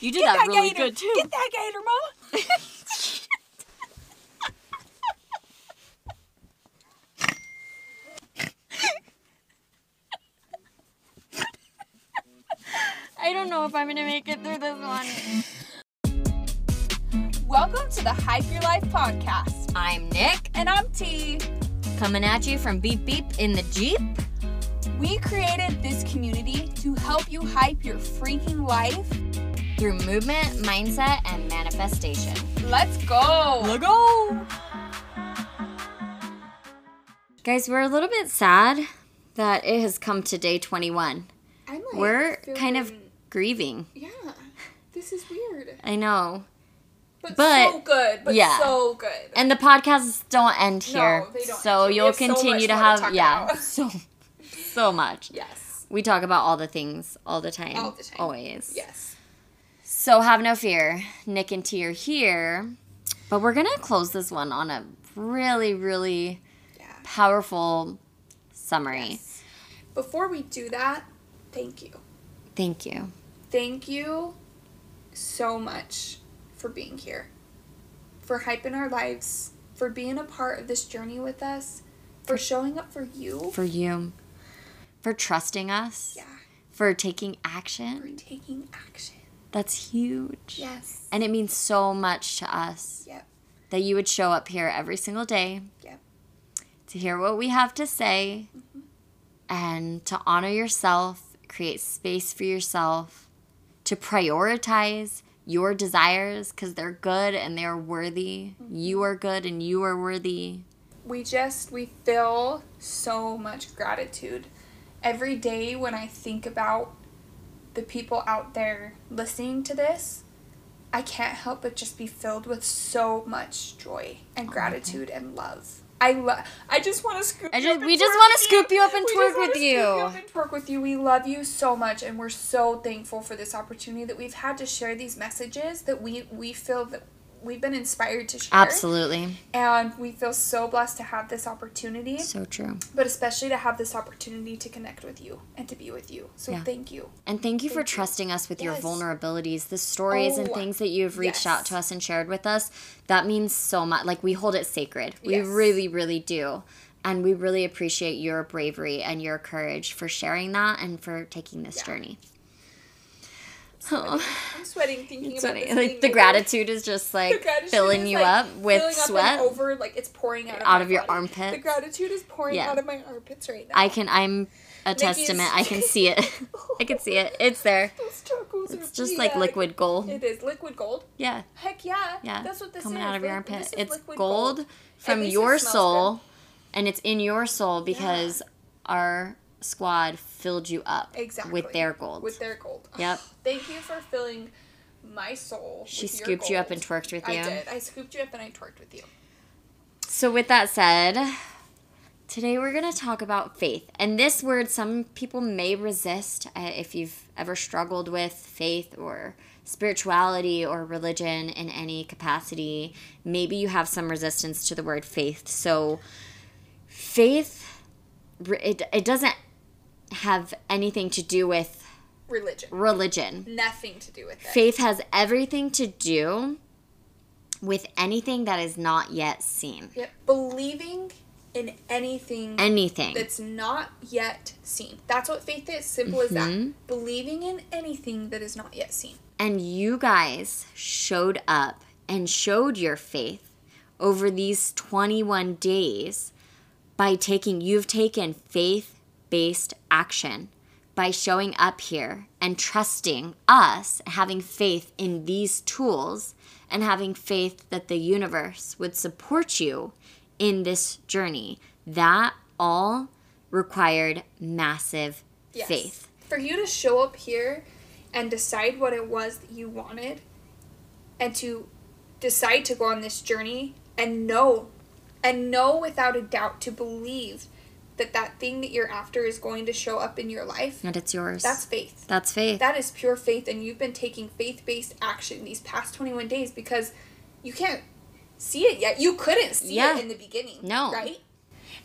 You did that really good too. Get that gator, Mama. I don't know if I'm gonna make it through this one. Welcome to the Hype Your Life podcast. I'm Nick. And I'm T. Coming at you from Beep Beep in the Jeep. We created this community to help you hype your freaking life through movement, mindset, and manifestation. Let's go! Let's go! Guys, we're a little bit sad that it has come to day 21. We're kind of grieving. Yeah. This is weird. I know. But so good. But yeah. So good. And the podcasts don't end here. No, they don't. So you'll continue to have so much. Yes. We talk about all the things all the time. All the time. Always. Yes. So have no fear. Nick and T are here. But we're going to close this one on a really, really powerful summary. Yes. Before we do that, thank you. Thank you. Thank you so much for being here, for hyping our lives, for being a part of this journey with us, for showing up for you. For you. For trusting us. Yeah. For taking action. For taking action. That's huge. Yes. And it means so much to us. Yep. That you would show up here every single day. Yep. To hear what we have to say. Mm-hmm. And to honor yourself. Create space for yourself, to prioritize your desires because they're good and they're worthy. Mm-hmm. You are good and you are worthy. We feel so much gratitude. Every day when I think about the people out there listening to this, I can't help but just be filled with so much joy and gratitude and love. I just want to scoop you up. We just want to scoop you up and twerk with you. We love you so much, and we're so thankful for this opportunity that we've had to share these messages that we feel that we've been inspired to share. Absolutely. And we feel so blessed to have this opportunity. So true. But especially to have this opportunity to connect with you and to be with you. So thank you. And thank you for trusting us with your vulnerabilities, the stories and things that you've reached out to us and shared with us. That means so much. Like, we hold it sacred. We really, really do. And we really appreciate your bravery and your courage for sharing that and for taking this journey. I'm sweating thinking about this. Like, the gratitude is just like filling you up with sweat. Over, like, it's pouring out of your armpits. The gratitude is pouring out of my armpits right now. I'm a testament. I can see it. I can see it. It's there. Those chocolates are just like liquid gold. It is liquid gold. Yeah. Heck yeah. Yeah. That's what this is. Coming out of your armpit. It's gold from your soul, and it's in your soul because our squad filled you up with their gold. Yep. Thank you for filling my soul. She with scooped your gold. You up and twerked with you. I did. I scooped you up and I twerked with you. So with that said, today we're going to talk about faith. And this word, some people may resist if you've ever struggled with faith or spirituality or religion in any capacity. Maybe you have some resistance to the word faith. So faith, it doesn't have anything to do with religion. Nothing to do with it. Faith has everything to do with anything that is not yet seen. Yep. Believing in anything that's not yet seen. That's what faith is. Simple as that. Believing in anything that is not yet seen. And you guys showed up and showed your faith over these 21 days by you've taken faith-based action by showing up here and trusting us, having faith in these tools, and having faith that the universe would support you in this journey. That all required massive faith. For you to show up here and decide what it was that you wanted and to decide to go on this journey and know without a doubt, to believe that thing that you're after is going to show up in your life. And it's yours. That's faith. That's faith. That is pure faith. And you've been taking faith-based action these past 21 days because you can't see it yet. You couldn't see it in the beginning. No. Right?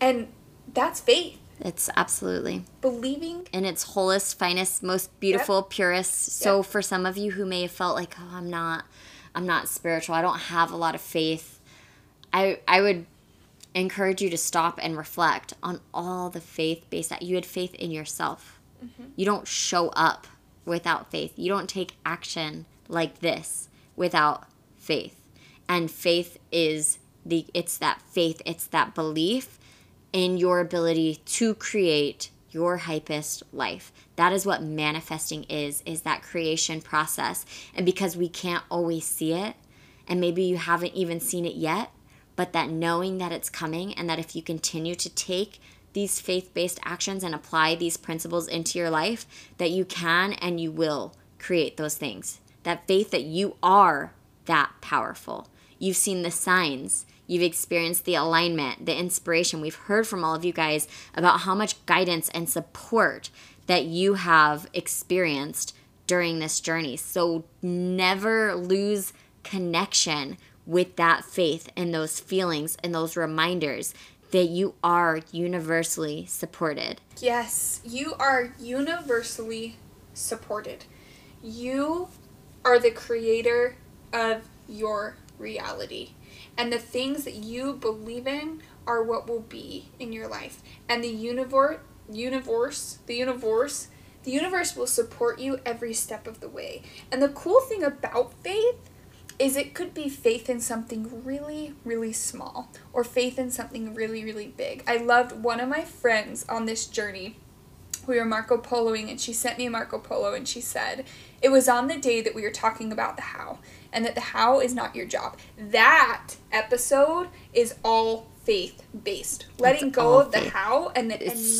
And that's faith. It's absolutely. Believing. In its wholest, finest, most beautiful, yep. purest. So yep. for some of you who may have felt like, oh, I'm not spiritual. I don't have a lot of faith. I would encourage you to stop and reflect on all the faith-based that you had faith in yourself. Mm-hmm. You don't show up without faith. You don't take action like this without faith. And faith is it's that belief in your ability to create your hypest life. That is what manifesting is that creation process. And because we can't always see it, and maybe you haven't even seen it yet, but that knowing that it's coming, and that if you continue to take these faith-based actions and apply these principles into your life, that you can and you will create those things. That faith that you are that powerful. You've seen the signs. You've experienced the alignment, the inspiration. We've heard from all of you guys about how much guidance and support that you have experienced during this journey. So never lose connection with that faith and those feelings and those reminders that you are universally supported. Yes, you are universally supported. You are the creator of your reality. And the things that you believe in are what will be in your life. And the universe will support you every step of the way. And the cool thing about faith is it could be faith in something really, really small, or faith in something really, really big. I loved one of my friends on this journey. We were Marco Poloing, and she sent me a Marco Polo, and she said, it was on the day that we were talking about the how, and that the how is not your job. That episode is all faith-based. Letting go of the how and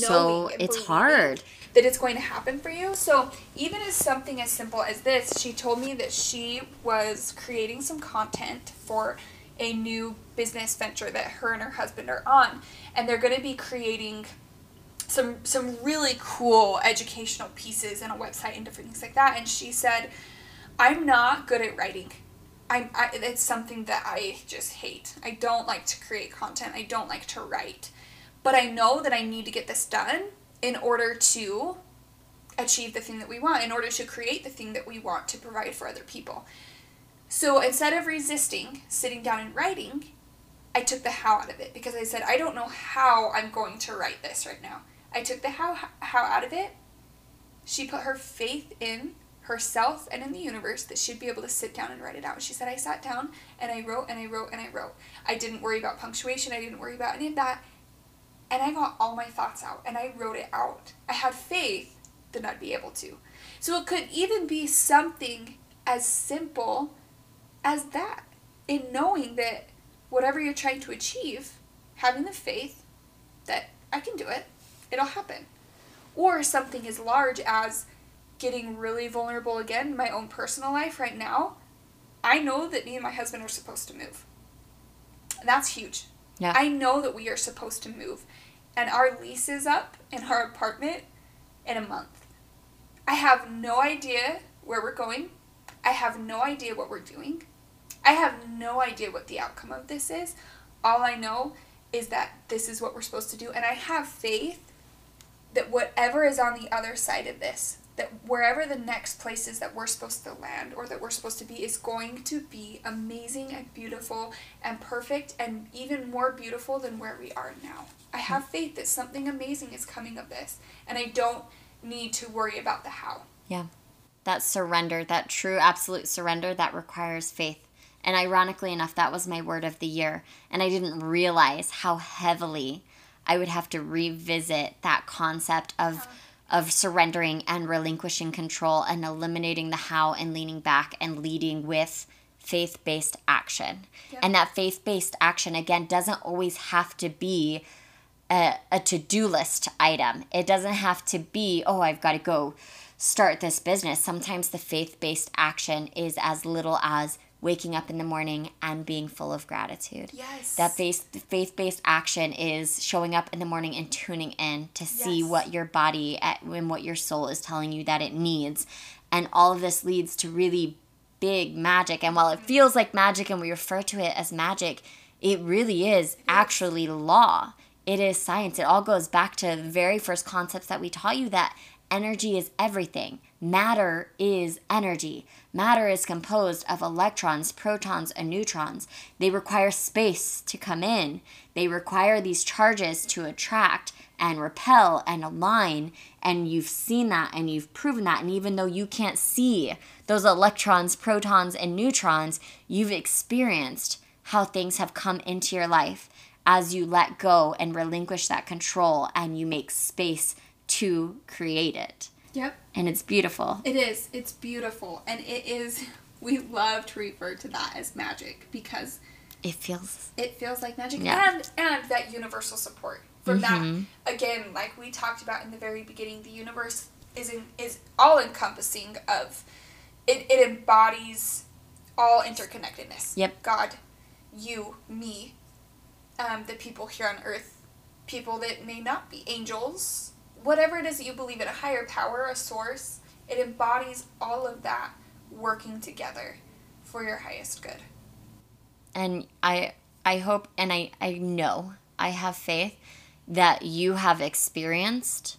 knowing it's hard. That it's going to happen for you. So even as something as simple as this, she told me that she was creating some content for a new business venture that her and her husband are on. And they're going to be creating some really cool educational pieces and a website and different things like that. And she said, I'm not good at writing. It's something that I just hate. I don't like to create content. I don't like to write. But I know that I need to get this done in order to achieve the thing that we want, in order to create the thing that we want to provide for other people. So instead of resisting sitting down and writing, I took the how out of it, because I said, I don't know how I'm going to write this right now. I took the how out of it. She put her faith in herself and in the universe that she'd be able to sit down and write it out. She said, I sat down and I wrote and I wrote and I wrote. I didn't worry about punctuation. I didn't worry about any of that. And I got all my thoughts out, and I wrote it out. I had faith that I'd be able to. So it could even be something as simple as that, in knowing that whatever you're trying to achieve, having the faith that I can do it, it'll happen. Or something as large as getting really vulnerable again in my own personal life right now. I know that me and my husband are supposed to move. That's huge. Yeah. I know that we are supposed to move, and our lease is up in our apartment in a month. I have no idea where we're going. I have no idea what we're doing. I have no idea what the outcome of this is. All I know is that this is what we're supposed to do, and I have faith that whatever is on the other side of this, that wherever the next place is that we're supposed to land or that we're supposed to be, is going to be amazing and beautiful and perfect and even more beautiful than where we are now. I have faith that something amazing is coming of this, and I don't need to worry about the how. Yeah. That surrender, that true absolute surrender, that requires faith. And ironically enough, that was my word of the year. And I didn't realize how heavily I would have to revisit that concept of surrendering and relinquishing control and eliminating the how and leaning back and leading with faith-based action. Yep. And that faith-based action, again, doesn't always have to be a to-do list item. It doesn't have to be, oh, I've got to go start this business. Sometimes the faith-based action is as little as waking up in the morning and being full of gratitude. Yes. That faith-based action is showing up in the morning and tuning in to see what your body and what your soul is telling you that it needs. And all of this leads to really big magic. And while it feels like magic and we refer to it as magic, it really is actually law. It is science. It all goes back to the very first concepts that we taught you, that energy is everything. Matter is energy. Matter is composed of electrons, protons, and neutrons. They require space to come in. They require these charges to attract and repel and align. And you've seen that and you've proven that. And even though you can't see those electrons, protons, and neutrons, you've experienced how things have come into your life as you let go and relinquish that control and you make space to create it. Yep. And it's beautiful. It is. It's beautiful. And it is, we love to refer to that as magic because it feels like magic. Yeah. And that universal support from that, again, like we talked about in the very beginning, the universe is all encompassing of, it embodies all interconnectedness. Yep. God, you, me, the people here on earth, people that may not be angels, whatever it is that you believe in, a higher power, a source, it embodies all of that working together for your highest good. And I hope, and I know, I have faith that you have experienced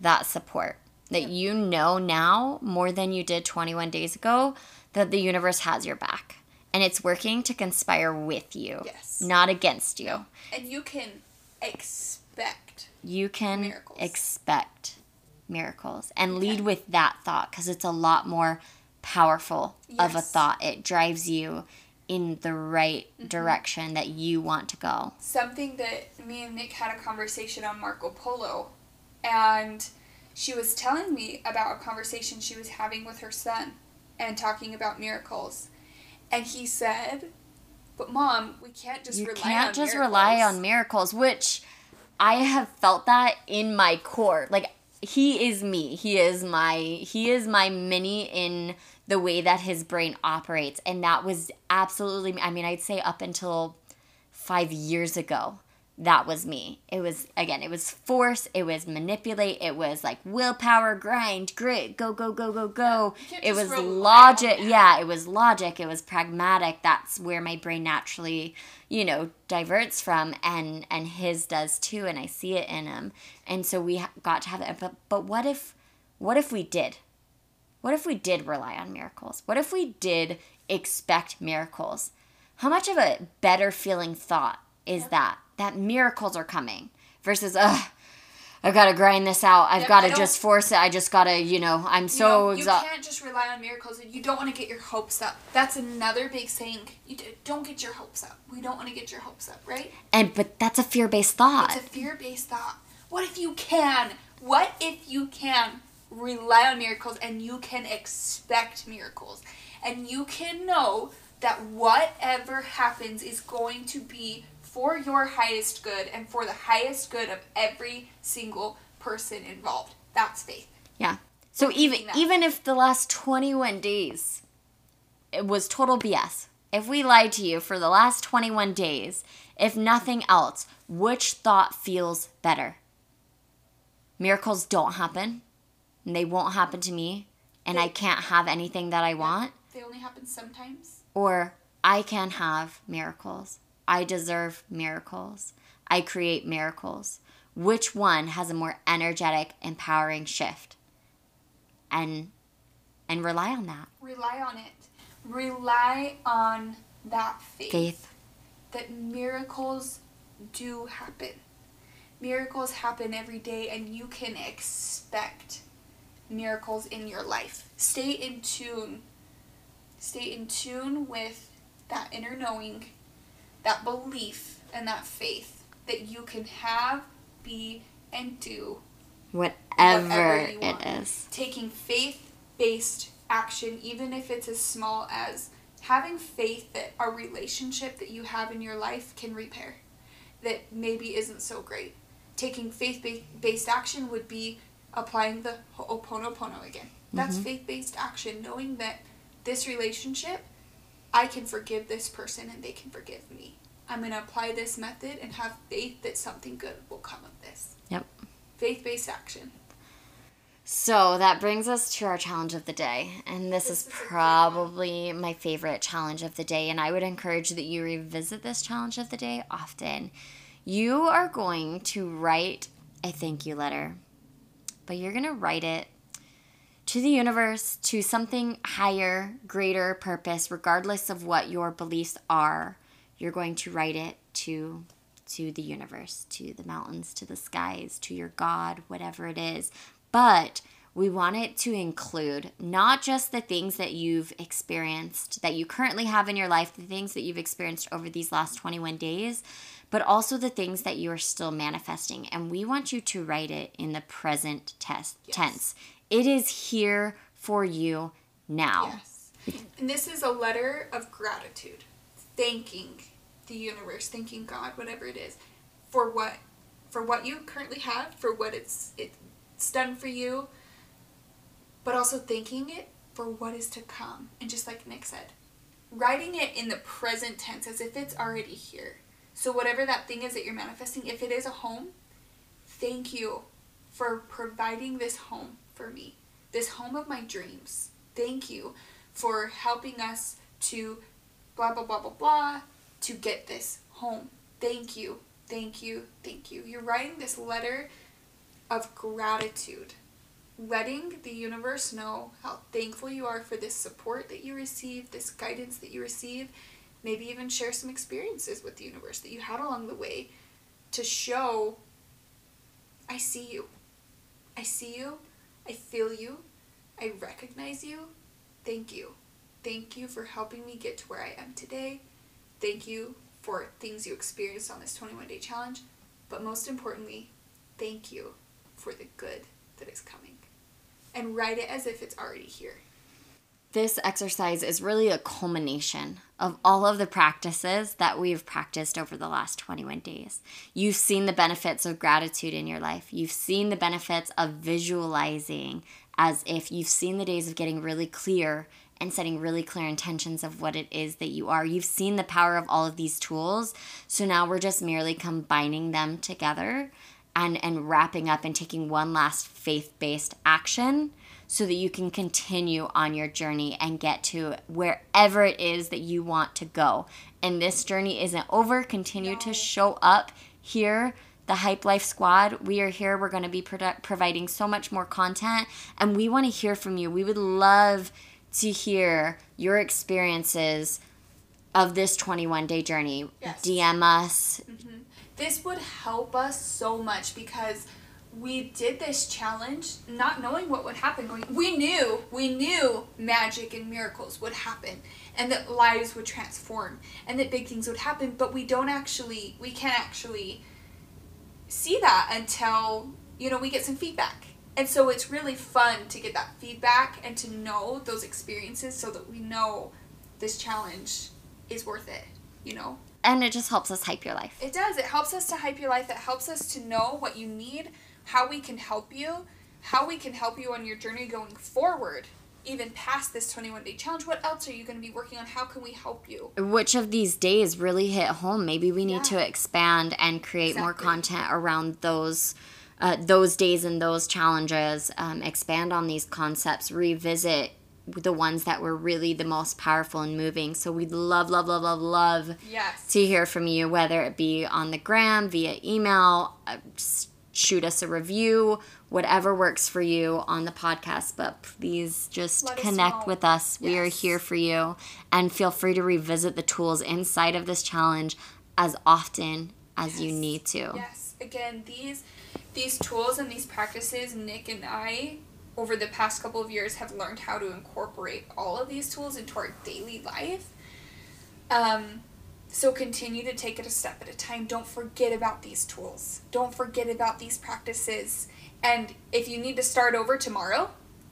that support, that you know now more than you did 21 days ago that the universe has your back. And it's working to conspire with you, yes, not against you. And you can expect miracles. Expect miracles and lead with that thought, because it's a lot more powerful of a thought. It drives you in the right direction that you want to go. Something that me and Nick had a conversation on Marco Polo, and she was telling me about a conversation she was having with her son and talking about miracles. And he said, but Mom, we can't just rely on miracles, which I have felt that in my core. Like, he is me. He is my mini in the way that his brain operates. And that was absolutely me. I mean, I'd say up until 5 years ago, that was me. It was, again, it was force. It was manipulate. It was like willpower, grind, grit, go, go, go, go, go. It was logic. Yeah, it was logic. It was pragmatic. That's where my brain naturally, diverts from. And his does too. And I see it in him. And so we got to have that. But what if we did? What if we did rely on miracles? What if we did expect miracles? How much of a better feeling thought is that miracles are coming versus, I've got to grind this out. I've got to just force it. I just got to, I'm so exhausted. You can't just rely on miracles, and you don't want to get your hopes up. That's another big saying. You don't get your hopes up. We don't want to get your hopes up, right? But that's a fear-based thought. It's a fear-based thought. What if you can rely on miracles, and you can expect miracles, and you can know that whatever happens is going to be for your highest good and for the highest good of every single person involved. That's faith. Yeah. So even if the last 21 days it was total BS, if we lied to you for the last 21 days, if nothing else, which thought feels better? Miracles don't happen, and they won't happen to me, and I can't have anything that I want. They only happen sometimes. Or I can have miracles. I deserve miracles. I create miracles. Which one has a more energetic, empowering shift? And rely on that. Rely on it. Rely on that faith. That miracles do happen. Miracles happen every day, and you can expect miracles in your life. Stay in tune. Stay in tune with that inner knowing, that belief, and that faith that you can have, be, and do whatever you want. It is. Taking faith-based action, even if it's as small as having faith that a relationship that you have in your life can repair that maybe isn't so great. Taking faith-based action would be applying the Ho'oponopono again. That's faith-based action, knowing that this relationship, I can forgive this person and they can forgive me. I'm going to apply this method and have faith that something good will come of this. Yep. Faith-based action. So that brings us to our challenge of the day. And this is probably my favorite challenge of the day. And I would encourage that you revisit this challenge of the day often. You are going to write a thank you letter, but you're going to write it to the universe, to something higher, greater purpose, regardless of what your beliefs are. You're going to write it to the universe, to the mountains, to the skies, to your God, whatever it is. But we want it to include not just the things that you've experienced, that you currently have in your life, the things that you've experienced over these last 21 days, but also the things that you are still manifesting. And we want you to write it in the present tense. It is here for you now. Yes. And this is a letter of gratitude, thanking the universe, thanking God, whatever it is, for what you currently have, for what it's done for you, but also thanking it for what is to come. And just like Nick said, writing it in the present tense as if it's already here. So whatever that thing is that you're manifesting, if it is a home, thank you for providing this home for me, this home of my dreams. Thank you for helping us to blah, blah, blah, blah, blah, to get this home. Thank you, thank you, thank you. You're writing this letter of gratitude, letting the universe know how thankful you are for this support that you receive, this guidance that you receive. Maybe even share some experiences with the universe that you had along the way to show, I see you, I feel you, I recognize you, thank you. Thank you for helping me get to where I am today. Thank you for things you experienced on this 21-day challenge. But most importantly, thank you for the good that is coming. And write it as if it's already here. This exercise is really a culmination of all of the practices that we've practiced over the last 21 days. You've seen the benefits of gratitude in your life. You've seen the benefits of visualizing as if. You've seen the days of getting really clear and setting really clear intentions of what it is that you are. You've seen the power of all of these tools. So now we're just merely combining them together and wrapping up and taking one last faith-based action so that you can continue on your journey and get to wherever it is that you want to go. And this journey isn't over. Continue to show up here, the Hype Life Squad. We are here. We're going to be providing so much more content, and we want to hear from you. We would love to hear your experiences of this 21-day journey. Yes. DM us. Mm-hmm. This would help us so much because we did this challenge not knowing what would happen. We knew magic and miracles would happen and that lives would transform and that big things would happen, but we can't actually see that until, we get some feedback. And so it's really fun to get that feedback and to know those experiences so that we know this challenge is worth it, And it just helps us hype your life. It does. It helps us to hype your life. It helps us to know what you need, how we can help you on your journey going forward, even past this 21-day challenge. What else are you going to be working on? How can we help you? Which of these days really hit home? Maybe we need to expand and create more content around those days and those challenges, expand on these concepts, revisit the ones that were really the most powerful and moving. So we'd love to hear from you, whether it be on the gram, via email, shoot us a review, whatever works for you on the podcast. But please just connect with us. We are here for you. And feel free to revisit the tools inside of this challenge as often as you need to. Yes. Again, these tools and these practices, Nick and I, over the past couple of years, have learned how to incorporate all of these tools into our daily life. So continue to take it a step at a time. Don't forget about these tools. Don't forget about these practices. And if you need to start over tomorrow,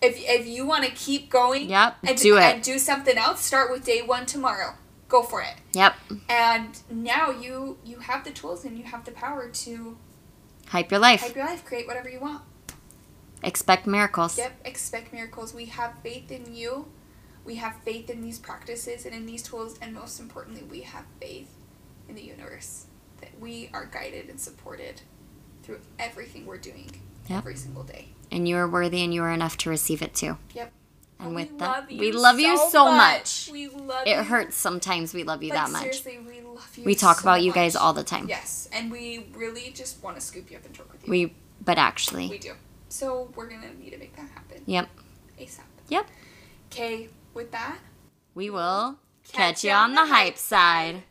if you want to keep going and do something else, start with day one tomorrow. Go for it. Yep. And now you have the tools and you have the power to hype your life. Hype your life. Create whatever you want. Expect miracles. Yep, expect miracles. We have faith in you. We have faith in these practices and in these tools. And most importantly, we have faith in the universe that we are guided and supported through everything we're doing every single day. And you are worthy and you are enough to receive it too. Yep. And we love you so much. We love It hurts sometimes we love you that much. Seriously, we love you. We talk about you guys all the time. Yes, and we really just want to scoop you up and talk with you. We do. So we're gonna need to make that happen. Yep. ASAP. Yep. Okay, with that, we will catch you on the hype side.